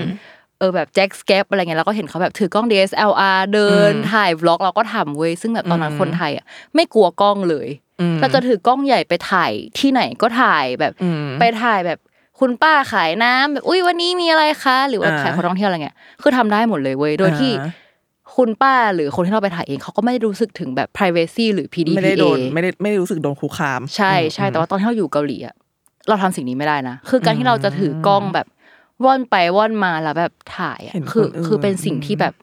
แบบแจ็คสแกปอะไรเงี้ยเราก็เห็นเขาแบบถือกล้อง DSLR เดินถ่ายบล็อกเราก็ทำเว้ยซึ่งแบบตอนนั้นคนไทยอ่ะไม่กลัวกล้องเลยเราจะถือกล้องใหญ่ไปถ่ายที่ไหนก็ถ่ายแบบไปถ่ายแบบคุณป้าขายน้ำแบบอุ้ยวันนี้มีอะไรคะหรือว่าขายของท่องเที่ยวอะไรเงี้ยคือทำได้หมดเลยเว้ยโดยที่คุณป้าหรือคนที่เราไปถ่ายเองเขาก็ไม่ได้รู้สึกถึงแบบ privacy หรือ PDPA ไม่ได้รู้สึกโดนคุกคามใช่ใช่แต่ว่าตอนที่เราอยู่เกาหลีอ่ะเราทำสิ่งนี้ไม่ได้นะคือการที่เราจะถือกล้องแบบว่อนไปว่อนมาแล้วแบบถ่ายอ่ะคือเป็นสิ่งที่แบบ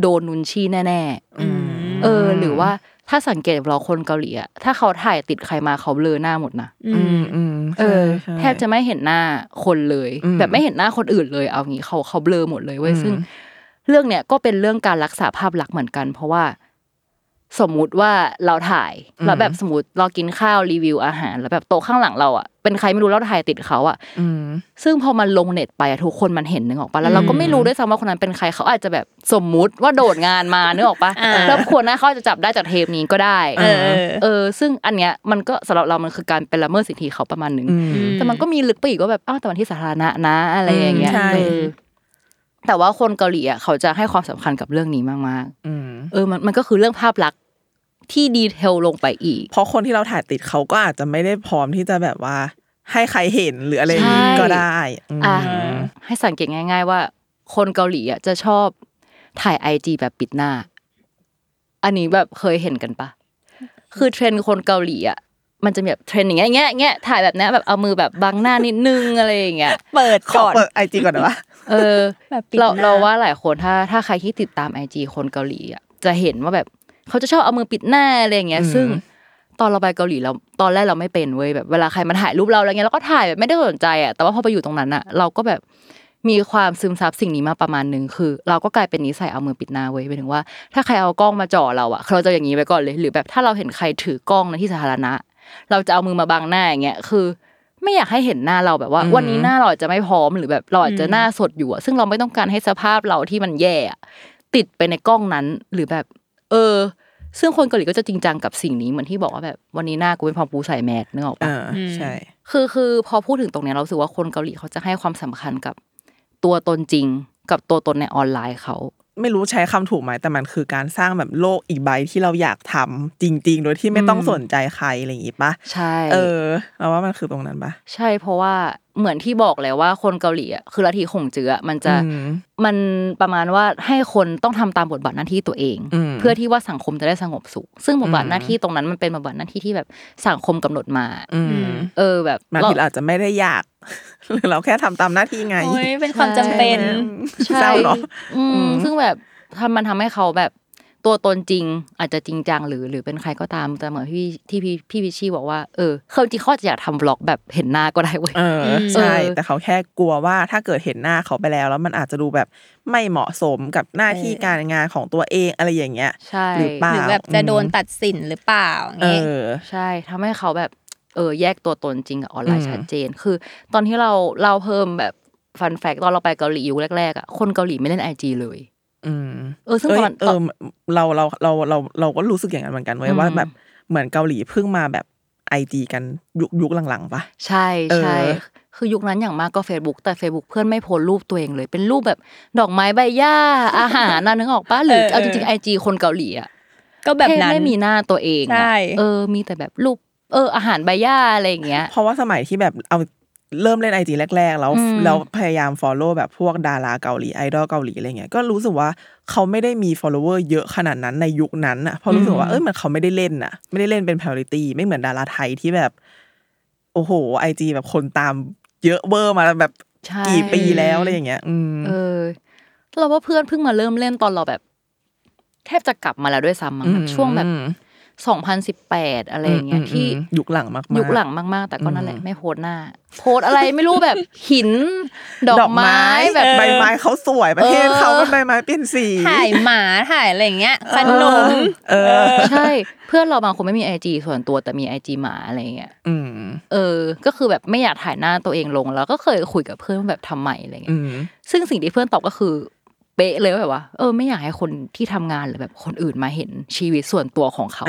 โดนนุนชี่แน่ๆหรือว่าถ้าสังเกตเราคนเกาหลีอ่ะถ้าเขาถ่ายติดใครมาเขาเบลอหน้าหมดนะแทบจะไม่เห็นหน้าคนเลยแบบไม่เห็นหน้าคนอื่นเลยเอางี้เขาเบลอหมดเลยเว้ยซึ่งเรื่องเนี้ยก็เป็นเรื่องการรักษาภาพลักษณ์เหมือนกันเพราะว่าสมมุติว่าเราถ่ายแล้วแบบสมมุติเรากินข้าวรีวิวอาหารแล้วแบบโต๊ะข้างหลังเราอ่ะเป็นใครไม่รู้แล้วถ่ายติดเขาอ่ะซึ่งพอมันลงเน็ตไปทุกคนมันเห็นนึกออกป่ะแล้วเราก็ไม่รู้ด้วยซ้ำว่าคนนั้นเป็นใครเขาอาจจะแบบสมมุติว่าโดดงานมานึกออกป่ะแล้วคนนั้นเขาจะจับได้จากเทปนี้ก็ได้ซึ่งอันเนี้ยมันก็สำหรับเรามันคือการเป็นละเมิดสิทธิเขาประมาณนึงแต่มันก็มีลึกไปอีกว่าแบบอ้าวแต่มันที่สาธารณะนะอะไรอย่างเงี้ยแต่ว่าคนเกาหลีอ่ะเขาจะให้ความสำคัญกับเรื่องนี้มากๆมันก็คือเรื่องภาพลักษณ์ที่ดีเทลลงไปอีกเพราะคนที่เราถ่ายติดเขาก็อาจจะไม่ได้พร้อมที่จะแบบว่าให้ใครเห็นหรืออะไรนี้ก็ได้ให้สังเกตง่ายๆว่าคนเกาหลีอ่ะจะชอบถ่าย IG แบบปิดหน้าอันนี้แบบเคยเห็นกันปะคือเทรนด์คนเกาหลีอ่ะมันจะแบบเทรนด์อย่างเงี้ยถ่ายแบบเนี้ยแบบเอามือแบบบังหน้านิดนึงอะไรอย่างเงี้ยเปิดก่อนเปิด IG ก่อนเหรอวะเราว่าหลายคนถ้าใครที่ติดตาม IG คนเกาหลีอ่ะจะเห็นว่าแบบเขาจะชอบเอามือปิดหน้าอะไรอย่างเงี้ยซึ่งตอนเราไปเกาหลีเราตอนแรกเราไม่เป็นเว้ยแบบเวลาใครมาถ่ายรูปเราอะไรเงี้ยเราก็ถ่ายแบบไม่ได้สนใจอ่ะแต่ว่าพอไปอยู่ตรงนั้นอ่ะเราก็แบบมีความซึมซับสิ่งนี้มาประมาณนึงคือเราก็กลายเป็นนิสัยเอามือปิดหน้าเว้ยหมายถึงว่าถ้าใครเอากล้องมาจ่อเราอ่ะเราจะอย่างงี้ไว้ก่อนเลยหรือแบบถ้าเราเห็นใครถือกล้องในที่สาธารณะ เราจะเอามือมาบังหน้าอย่างเงี้ยคือไม่อยากให้เห็นหน้าเราแบบว่าวันนี้หน้าเราอาจจะไม่พร้อมหรือแบบเราอาจจะหน้าสดอยู่ซึ่งเราไม่ต้องการให้สภาพเราที่มันแย่ติดไปในกล้องนั้นหรือแบบซึ่งคนเกาหลีก็จะจริงจังกับสิ่งนี้เหมือนที่บอกว่าแบบวันนี้หน้ากูไม่พร้อมกูใส่แมสนึกออกป่ะใช่คือพอพูดถึงตรงเนี้ยเรารู้สึกว่าคนเกาหลีเขาจะให้ความสำคัญกับตัวตนจริงกับตัวตนในออนไลน์เขาไม่รู้ใช้คำถูกไหมแต่มันคือการสร้างแบบโลกอีกใบที่เราอยากทำจริงๆโดยที่ไม่ต้องสนใจใครอะไรอย่างงี้ป่ะใช่เราว่ามันคือตรงนั้นป่ะใช่เพราะว่าเหมือนที่บอกเลยว่าคนเกาหลีอ่ะคือลัทธิข่งจื้อมันประมาณว่าให้คนต้องทำตามบทบาทหน้าที่ตัวเองเพื่อที่ว่าสังคมจะได้สงบสุขซึ่งบทบาทหน้าที่ตรงนั้นมันเป็นบทบาทหน้าที่ที่แบบสังคมกำหนดมาแบบเราอาจจะไม่ได้อยากเราแค่ทำตามหน้าที่ไงเป็นความจำเป็นใช่ซึ่งแบบมันทำให้เขาแบบตัวตนจริงอาจจะจริงจังหรือเป็นใครก็ตามแต่เหมือนพี่พิชชี่บอกว่าเขาจริงเขาจะอยากทำบล็อกแบบเห็นหน้าก็ได้เว้ยใช่แต่เขาแค่กลัวว่าถ้าเกิดเห็นหน้าเขาไปแล้วมันอาจจะดูแบบไม่เหมาะสมกับหน้าที่การงานของตัวเองอะไรอย่างเงี้ยใช่หรือเปล่าหรือแบบจะโดนตัดสินหรือเปล่าใช่ทำให้เขาแบบแยกตัวตนจริงกับออนไลน์ชัดเจนคือตอนที่เราเพิ่มแบบฟันแฟกตอนเราไปเกาหลีอยู่แรกๆอ่ะคนเกาหลีไม่เล่น IG เลยซึ่งตอนเราก็รู้สึกอย่างนั้นเหมือนกันเว้ยว่าแบบเหมือนเกาหลีเพิ่งมาแบบ IG กันยุคหลังๆป่ะใช่ใช่คือยุคนั้นอย่างมากก็ Facebook แต่ Facebook เพื่อนไม่โพสต์รูปตัวเองเลยเป็นรูปแบบดอกไม้ใบหญ้าอาหารน่ะนึกออกป่ะหรือเอาจริงๆ IG คนเกาหลีอ่ะก็แบบนั้นไม่มีหน้าตัวเองมีแต่แบบรูปอาหารใบหญ้าอะไรอย่างเงี้ยเพราะว่าสมัยที่แบบเอาเริ่มเล่น IG แรกๆแล้วพยายาม follow แบบพวกดาราเกาหลีไอดอลเกาหลีอะไรเงี้ยก็รู้สึกว่าเขาไม่ได้มี follower เยอะขนาดนั้นในยุคนั้นน่ะเพราะรู้สึกว่ามันเขาไม่ได้เล่นเป็น priority ไม่เหมือนดาราไทยที่แบบโอ้โห IG แบบคนตามเยอะเวอร์มาแบบกี่ปีแล้วอะไรอย่างเงี้ยเราว่าเพื่อนเพิ่งมาเริ่มเล่นตอนเราแบบแทบจะกลับมาแล้วด้วยซ้ำมั้งช่วงแบบ2018อะไรอย่างเงี้ยที่ยุคหลังมากๆแต่ก็นั่นแหละไม่โพสหน้าโพสอะไรไม่รู้แบบหินดอกไม้แบบใบไม้เขาสวยประเทศเขาเป็นใบไม้เปลี่ยนสีถ่ายหมาถ่ายอะไรอย่างเงี้ยขนมใช่เพื่อนเราบางคนไม่มี IG ส่วนตัวแต่มี IG หมาอะไรอย่างเงี้ยก็คือแบบไม่อยากถ่ายหน้าตัวเองลงแล้วก็เคยคุยกับเพื่อนแบบทำไมอะไรอย่างเงี้ยซึ่งสิ่งที่เพื่อนตอบก็คือเป๊ะเลยแบบว่าไม่อยากให้คนที่ทำงานหรือแบบคนอื่นมาเห็นชีวิตส่วนตัวของเขา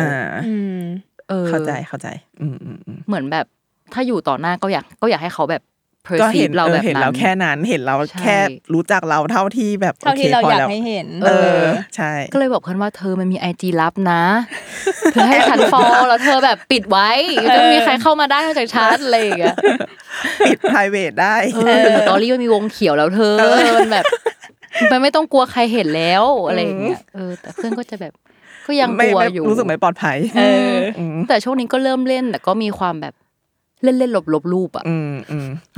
เข้าใจเหมือนแบบถ้าอยู่ต่อหน้าก็อยากให้เขาแบบก็เห็นเราแบบเห็นเราแค่นั้นเห็นเราแค่รู้จักเราเท่าที่แบบเท่าที่เราอยากให้เห็นใช่ก็เลยบอกเพื่อนว่าเธอมันมี IG ลับนะเธอให้ฉันฟอลแล้วเธอแบบปิดไว้จะมีใครเข้ามาได้นอกจากฉันอะไรอย่างเงี้ยปิด private ได้ตอนนี้มันมีวงเขียวแล้วเธอแบบมันไม่ต้องกลัวใครเห็นแล้วอะไรอย่างเงี้ยแต่เพื่อนก็จะแบบก็ยังกลัวอยู่รู้สึกไม่ปลอดภัยแต่ช่วงนี้ก็เริ่มเล่นแต่ก็มีความแบบเล่นลบรูปอ่ะเ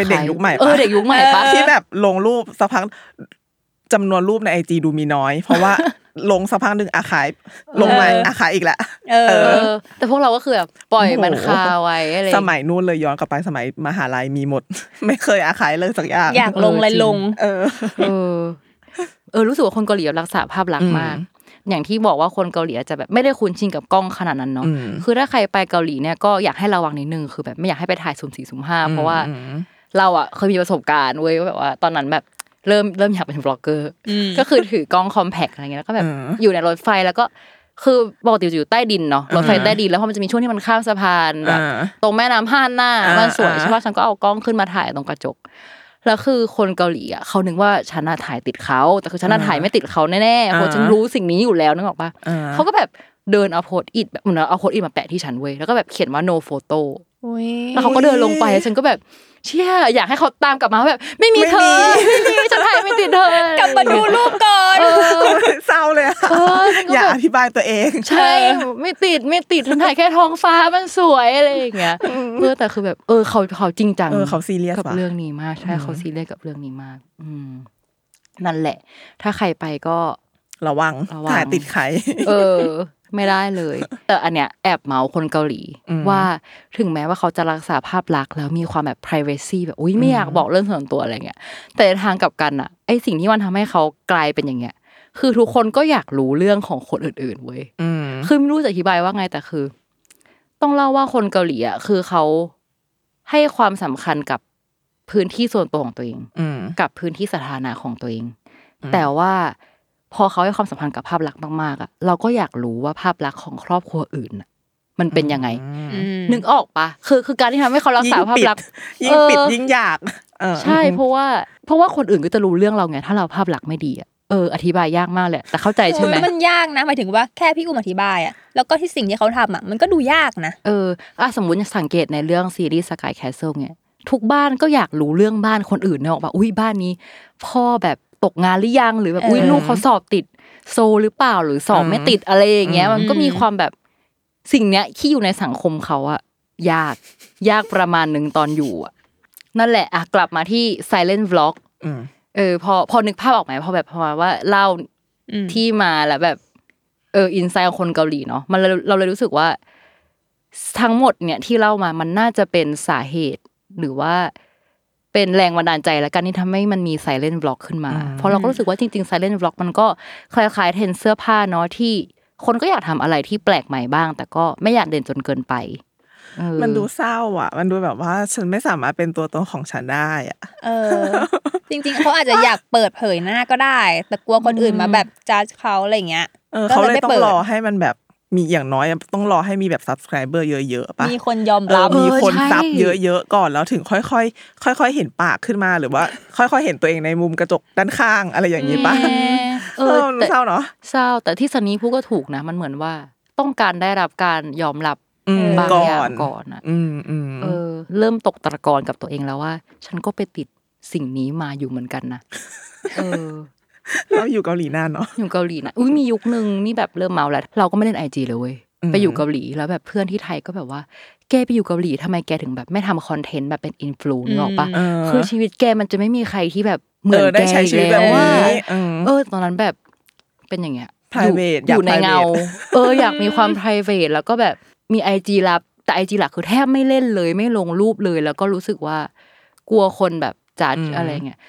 ป็นเด็กยุคใหม่ป่ะเด็กยุคใหม่ป่ะที่แบบลงรูปสักพักจำนวนรูปใน IG ดูมีน้อยเพราะว่าลงสักพักนึงอาร์ไคฟ์ลงมาอาร์ไคฟ์อีกละแต่พวกเราก็คือแบบปล่อยมันคาไว้อะไรสมัยนู้นเลยย้อนกลับไปสมัยมหาลัยมีหมดไม่เคยอาร์ไคฟ์เลยสักอย่างอยากลงเลยลงรู้สึกว่าคนเกาหลีรักษาภาพลักษณ์มากอย่างที่บอกว่าคนเกาหลีจะแบบไม่ได้คุ้นชินกับกล้องขนาดนั้นเนาะคือถ้าใครไปเกาหลีเนี่ยก็อยากให้ระวังนิดนึงคือแบบไม่อยากให้ไปถ่ายสุ่มสี่สุ่มห้าเพราะว่าเราอ่ะเคยมีประสบการณ์เว้ยแบบว่าตอนนั้นแบบเริ่มอยากเป็นบล็อกเกอร์ก็คือถือกล้องคอมแพคอะไรเงี้ยแล้วก็แบบอยู่ในรถไฟแล้วก็คือปกติอยู่ใต้ดินเนาะรถไฟใต้ดินแล้วพอมันจะมีช่วงที่มันข้ามสะพานแบบตรงแม่น้ำห้าหน้ามันสวยใช่ป่ะฉันก็เอากล้องขึ้นมาถ่ายตรงกระจกแล้วคือคนเกาหลีอ่ะเขานึกว่าฉันน่ะถ่ายติดเขาแต่คือฉันน่ะถ่ายไม่ติดเขาแน่ๆเพราะฉันรู้สิ่งนี้อยู่แล้วนึกออกป่ะเขาก็แบบเดินเอาโพสต์อิทแบบเอาโพสต์อิทมาแปะที่ฉันเว้ยแล้วก็แบบเขียนว่า no photo แล้วเขาก็เดินลงไปฉันก็แบบเชี่ยอยากให้เขาตามกลับมาแบบไม่มีเธอไม่จะถ่ายไม่ติดเธอกลับมาดูรูปก่อนเศร้าเลยอยากอธิบายตัวเองใช่ไม่ติดฉันถ่ายแค่ท้องฟ้ามันสวยอะไรอย่างเงี้ยแต่คือแบบเขาจริงจังเขาซีเรียสกับเรื่องนี้มากใช่เขาซีเรียสกับเรื่องนี้มากนั่นแหละถ้าใครไปก็ระวังถ่ายติดใครไม่ได้เลยแต่อันเนี้ยแอบเมาคนเกาหลีว่าถึงแม้ว่าเขาจะรักษาภาพลักษณ์แล้วมีความแบบ privacy แบบอุ๊ยไม่อยากบอกเรื่องส่วนตัวอะไรเงี้ยแต่ทางกลับกันอ่ะไอสิ่งที่มันทำให้เขากลายเป็นอย่างเงี้ยคือทุกคนก็อยากรู้เรื่องของคนอื่นๆเว้ยคือไม่รู้จะอธิบายว่าไงแต่คือ ต้องเล่าว่าคนเกาหลีอ่ะคือเขาให้ความสำคัญกับพื้นที่ส่วนตัวของตัวเองกับพื้นที่สาธารณะของตัวเองแต่ว่าพอเขาให้ความสำคัญกับภาพลักษณ์มากๆอ่ะเราก็อยากรู้ว่าภาพลักษณ์ของครอบครัวอื่นมันเป็นยังไงนึกออกปะคือการที่ทำให้เขารักษาภาพลักษณ์ยิ่งปิดยิ่งยากใช่เพราะว่าคนอื่นก็จะรู้เรื่องเราไงถ้าเราภาพลักษณ์ไม่ดีอ่ะอธิบายยากมากเลยแต่เข้าใจใช่ไหมมันยากนะหมายถึงว่าแค่พี่อุ้มอธิบายอ่ะแล้วก็ที่สิ่งที่เขาทำอ่ะมันก็ดูยากนะสมมติสังเกตในเรื่องซีรีส์ Sky Castle เนี่ยทุกบ้านก็อยากรู้เรื่องบ้านคนอื่นนะว่าอุ้ยบ้านนี้พ่อแบบตกงานหรือยังหรือแบบอุ้ยลูกเขาสอบติดโซหรือเปล่าหรือสอบไม่ติดอะไรอย่างเงี้ยมันก็มีความแบบสิ่งเนี้ยที่อยู่ในสังคมเขาอะยากประมาณนึงตอนอยู่อะนั่นแหละอะกลับมาที่ Silent Vlog พอนึกภาพออกไหมพอแบบประมาณว่าเล่าที่มาแล้วแบบอินไซต์ของคนเกาหลีเนาะมันเราเลยรู้สึกว่าทั้งหมดเนี่ยที่เล่ามามันน่าจะเป็นสาเหตุหรือว่าเป็นแรงบันดาลใจแล้วกันที่ทำให้มันมี Silent Vlog ขึ้นมาเพราะเราก็รู้สึกว่าจริงๆ Silent Vlog มันก็คล้ายๆเทรนด์เสื้อผ้าเนาะที่คนก็อยากทำอะไรที่แปลกใหม่บ้างแต่ก็ไม่อยากเด่นจนเกินไปมันดูเศร้าอ่ะมันดูแบบว่าฉันไม่สามารถเป็นตัวตนของฉันได้อ่ะจริงๆเขาอาจจะอยากเปิดเผยหน้าก็ได้แต่กลัวคนอื่นมาแบบจ้าเขาอะไรเงี้ยเขาเลยต้องรอให้มันแบบมีอย่างน้อยต้องรอให้มีแบบ subscriber เยอะๆป่ะมีคนยอมรับมีคนซับเยอะๆก่อนแล้วถึงค่อยๆค่อยๆเห็นปากขึ้นมาหรือว่าค่อยๆเห็นตัวเองในมุมกระจกด้านข้างอะไรอย่างนี้ป่ะเศร้าเนาะเศร้าแต่ที่ซันนี่พูดก็ถูกนะมันเหมือนว่าต้องการได้รับการยอมรับบางอย่างก่อนอ่ะเริ่มตกตะกอนกับตัวเองแล้วว่าฉันก็ไปติดสิ่งนี้มาอยู่เหมือนกันนะเราอยู่เกาหลีนานเนาะอยู่เกาหลีนะอุ้ยมียุคนึงนี่แบบเริ่มเมาแล้วเราก็ไม่เล่น IG เลยเว้ยไปอยู่เกาหลีแล้วแบบเพื่อนที่ไทยก็แบบว่าแกไปอยู่เกาหลีทำไมแกถึงแบบไม่ทำคอนเทนต์แบบเป็นอินฟลูเอนเซอร์หรอกปะคือชีวิตแกมันจะไม่มีใครที่แบบเหมือนแกเลยแบบว่าตอนนั้นแบบเป็นอย่างเงี้ย private อยู่ในเงาอยากมีความ private แล้วก็แบบมี IG ลับแต่ IG หลักคือแทบไม่เล่นเลยไม่ลงรูปเลยแล้วก็รู้สึกว่ากลัวคนแบบจัดอะไรเงี้ย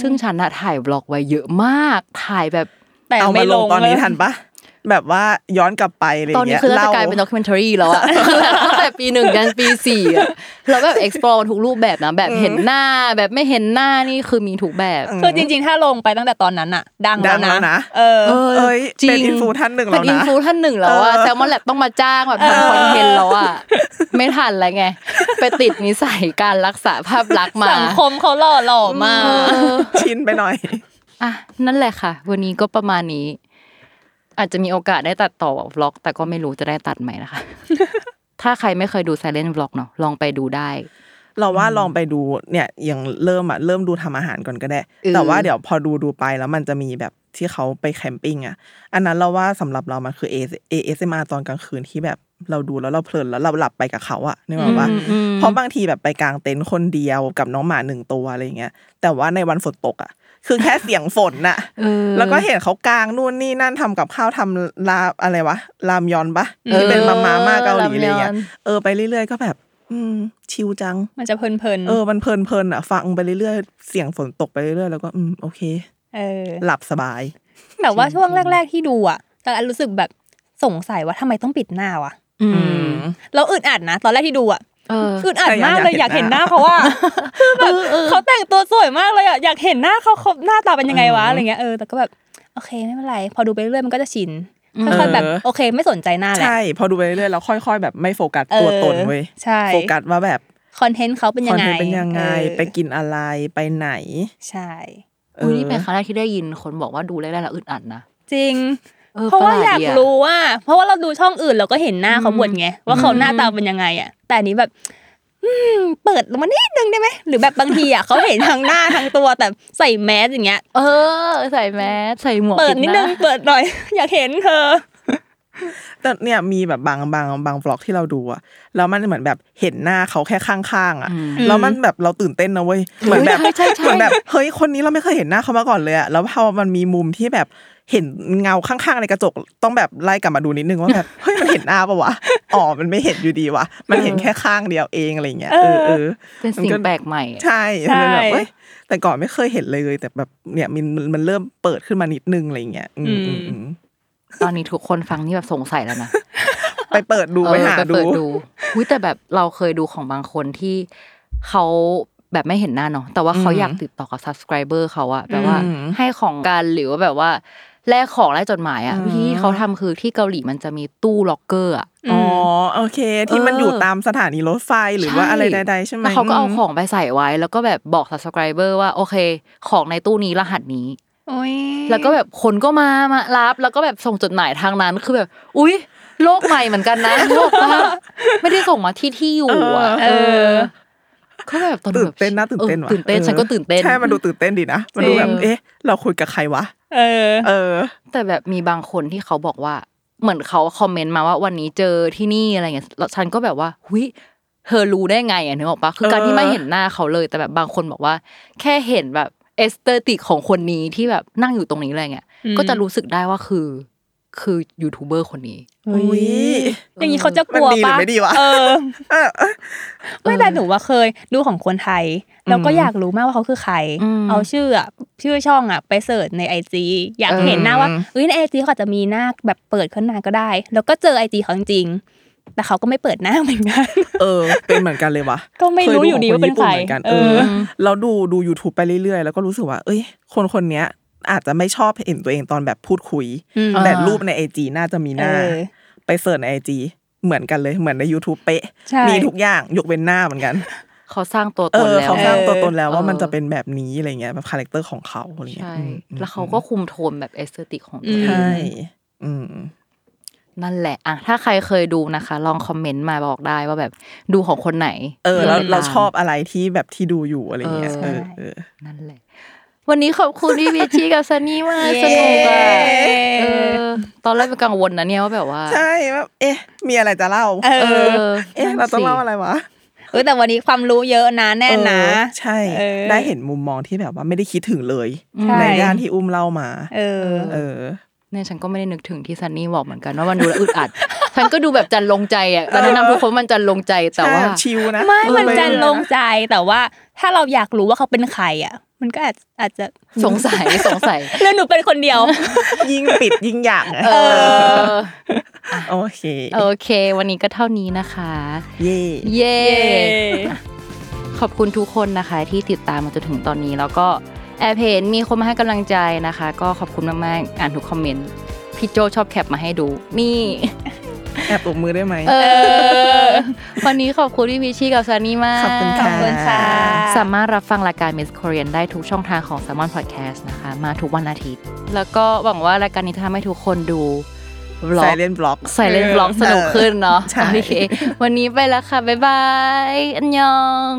ซึ่งฉันน่ะถ่ายบล็อกไว้เยอะมากถ่ายแบบแต่ไม่ลงตอนนี้ทันปะแบบว่าย้อนกลับไปอะไรเงี้ยตอนนี้คือจะกลายเป็นด็อกคิวเมนทารีแล้วอ่ะตั้งแต่ปี1ยันปี4อ่ะแล้วแบบ explore ทุกรูปแบบนะแบบเห็นหน้าแบบไม่เห็นหน้านี่คือมีทุกแบบคือจริงๆถ้าลงไปตั้งแต่ตอนนั้นน่ะดังแล้วนะเป็นอินฟูท่านหนึ่งแล้วนะเป็นอินฟูท่านหนึ่งแล้วอ่ะSalmon Labต้องมาจ้างแบบทำคอนเทนต์แล้วอ่ะไม่ทันแล้วไงไปติดนิสัยการรักษาภาพลักษณ์มาสังคมเค้าหล่อหลอมมากชินไปหน่อยอ่ะนั่นแหละค่ะวันนี้ก็ประมาณนี้อาจจะมีโอกาสได้ตัดต่อวล็อกแต่ก็ไม่รู้จะได้ตัดไหมนะคะถ้าใครไม่เคยดู Silent Vlog เนาะลองไปดูได้เราว่าลองไปดูเนี่ยอย่างเริ่มดูทำอาหารก่อนก็ได้แต่ว่าเดี๋ยวพอดูไปแล้วมันจะมีแบบที่เขาไปแคมปิ้งอ่ะอันนั้นเราว่าสำหรับเรามันคือ ASMR ตอนกลางคืนที่แบบเราดูแล้วเราเพลินแล้วเราหลับไปกับเขาอ่ะนึกออกปะเพราะบางทีแบบไปกลางเต็นท์คนเดียวกับน้องหมา1ตัวอะไรอย่างเงี้ยแต่ว่าในวันฝนตกอ่ะคือแค่เสียงฝนน่ะแล้วก็เห็นเขากางนู่นนี่นั่นทำกับข้าวทำลาอะไรวะรามยอนปะที่เป็นมาม่าเกาหลีอะไรเงี้ยไปเรื่อยๆก็แบบชิลจังมันจะเพลินๆมันเพลินๆอ่ะฟังไปเรื่อยๆเสียงฝนตกไปเรื่อยๆแล้วก็โอเคหลับสบายแต่ว่าช่วงแรกๆที่ดูอ่ะแต่รู้สึกแบบสงสัยว่าทำไมต้องปิดหน้าวะแล้วอึดอัดนะตอนแรกที่ดูอ่ะอึดอัดมากเลยอยากเห็นหน้าเขาว่าคือแบบเขาแต่งตัวสวยมากเลยอ่ะอยากเห็นหน้าเขาหน้าตาเป็นยังไงวะอะไรเงี้ยแต่ก็แบบโอเคไม่เป็นไรพอดูไปเรื่อยมันก็จะชินค่อยๆแบบโอเคไม่สนใจหน้าแหละใช่พอดูไปเรื่อยแล้วค่อยๆแบบไม่โฟกัสตัวตนเว้ยโฟกัสว่าแบบคอนเทนต์เขาเป็นยังไงไปกินอะไรไปไหนใช่นี่เป็นครั้งแรกที่ได้ยินคนบอกว่าดูแรกๆแล้วอึดอัดนะจริงเพราะว่าอยากรู้ว่าเพราะว่าเราดูช่องอื่นเราก็เห็นหน้าเขาหมดไงว่าเขาหน้าตาเป็นยังไงอ่ะแต่นี้แบบเปิดลงมานิดนึงได้ไหมหรือแบบบางทีอ่ะเขาเห็นทั้งหน้าทั้งตัวแต่ใส่แมสอย่างเงี้ยใส่แมสใส่หมวกเปิดนิดนึงเปิดหน่อยอยากเห็นเธอแต่เนี่ยมีแบบบางบล็อกที่เราดูอ่ะแล้วมันเหมือนแบบเห็นหน้าเขาแค่ข้างๆอ่ะแล้วมันแบบเราตื่นเต้นนะเว้ยเหมือนแบบเฮ้ยคนนี้เราไม่เคยเห็นหน้าเขามาก่อนเลยอ่ะแล้วพอมันมีมุมที่แบบเห็นเงาข้างๆในกระจกต้องแบบไล่กลับมาดูนิดนึงว่าแบบเฮ้ยมันเห็นหน้าปะวะอ๋อมันไม่เห็นอยู่ดีวะมันเห็นแค่ข้างเดียวเองอะไรเงี้ยเป็นสิ่งแปลกใหม่ใช่แบบเฮ้ยแต่ก่อนไม่เคยเห็นเลยแต่แบบเนี่ยมันเริ่มเปิดขึ้นมานิดนึงอะไรเงี้ยตอนนี้ทุกคนฟังนี่แบบสงสัยแล้วนะ ไปเปิดดูไปหาดูอุ้ยแต่แบบเราเคยดูของบางคนที่เขาแบบไม่เห็นหน้าเนาะแต่ว่าเขาอยากติดต่อกับ subscriber เขาอะแบบว่าให้ของกันหรือว่าแบบว่าแลกของแลกจดหมายอะที่เขาทำคือที่เกาหลีมันจะมีตู้ล็อกเกอร์อะอ๋อโอเคที่มันอยู่ตามสถานีรถไฟหรือว่าอะไรใดๆใช่ไหมแล้วเขาก็เอาของไปใส่ไว้แล้วก็แบบบอก subscriber ว่าโอเคของในตู้นี้รหัสนี้แล้วก็แบบคนก็มารับแล้วก็แบบส่งจดหมายทางนั้นคือแบบอุ๊ยโลกใหม่เหมือนกันนะโลกว่าไม่ได้ส่งมาที่อยู่อ่ะก็แบบตื่นเต้นนะตื่นเต้นว่ะตื่นเต้นฉันก็ตื่นเต้นใช่มันดูตื่นเต้นดีนะมันดูแบบเอ๊ะเราคุยกับใครวะแต่แบบมีบางคนที่เขาบอกว่าเหมือนเขาคอมเมนต์มาว่าวันนี้เจอที่นี่อะไรเงี้ยแล้วฉันก็แบบว่าอุ๊ยเธอรู้ได้ไงอ่ะนึกออกปะคือการที่ไม่เห็นหน้าเขาเลยแต่แบบบางคนบอกว่าแค่เห็นแบบเอสเตติกของคนนี้ที่แบบนั่งอยู่ตรงนี้อะไรเงี้ยก็จะรู้สึกได้ว่าคือยูทูบเบอร์คนนี้อุ้ยอย่างนี้เขาจะกลัวป่ะไม่ดีวะไม่แต่หนูว่าเคยดูของคนไทยแล้วก็อยากรู้มากว่าเขาคือใครเอาชื่อช่องไปเสิร์ชใน IG อยากเห็นหน้าว่าเอ้ยใน IG เขาจะมีหน้าแบบเปิดขึ้นหน้าก็ได้แล้วก็เจอ IG เขาจริงแต่เขาก็ไม่เปิดหน้าเหมือนกันเป็นเหมือนกันเลยวะก็ไม่รู้อยู่ดีว่าเป็นใครเราดู YouTube ไปเรื่อยๆแล้วก็รู้สึกว่าเอ้ยคนๆเนี้ยอาจจะไม่ชอบเห็นตัวเองตอนแบบพูดคุยแต่รูปใน IG น่าจะมีหน้าไปเสิร์ชใน IG เหมือนกันเลยเหมือนใน YouTube เป๊ะมีทุกอย่างยกเว้นหน้าเหมือนกันเขาสร้างตัวตนแล้วเขาสร้างตัวตนแล้วว่ามันจะเป็นแบบนี้อะไรเงี้ยแบบคาแรคเตอร์ของเขาอะไรเงี้ยแล้วเขาก็คุมโทนแบบเอสเธติกของตัวเองใช่นั่นแหละอ่ะถ้าใครเคยดูนะคะลองคอมเมนต์มาบอกได้ว่าแบบดูของคนไหนแล้วเราชอบอะไรที่แบบที่ดูอยู่อะไรเงี้ยนั่นแหละวันนี้ขอบคุณพี่เบชี่กับซันนี่มากสนุกอ่ะตอนแรกเป็นกังวลนะเนี่ยว่าแบบว่าใช่แบบเอ๊ะมีอะไรจะเล่าเราต้องเล่าอะไรวะแต่วันนี้ความรู้เยอะนะแน่นะใช่ได้เห็นมุมมองที่แบบว่าไม่ได้คิดถึงเลยในด้านที่อุ้มเล่ามาเนี่ยฉันก็ไม่ได้นึกถึงที่ซันนี่บอกเหมือนกันว่ามันดูอึดอัดฉันก็ดูแบบจันลงใจอ่ะตอนนั้นทุกคนมันจันลงใจแต่ว่าชิวนะไม่มันจันลงใจแต่ว่าถ้าเราอยากรู้ว่าเขาเป็นใครอ่ะมันก็อาจจะสงสัยแล้วหนูเป็นคนเดียวยิ่งปิดยิ่งอยากโอเควันนี้ก็เท่านี้นะคะเย่ขอบคุณทุกคนนะคะที่ติดตามมาจนถึงตอนนี้แล้วก็แอบเห็นมีคนมาให้กำลังใจนะคะก็ขอบคุณมากๆอ่านทุกคอมเมนต์พี่โจชอบแคปมาให้ดูนี่แอบปรบมือได้ไหมวันนี้ขอบคุณพี่พิชชี่กับซานี่มากขอบคุณค่ะสามารถรับฟังรายการ Miss Korean ได้ทุกช่องทางของ Salmon Podcast นะคะมาทุกวันอาทิตย์แล้วก็หวังว่ารายการนี้จะทำให้ทุกคนดู Silent Vlog สนุกขึ้นเนาะโอเควันนี้ไปแล้วค่ะบ๊ายบายอันยอง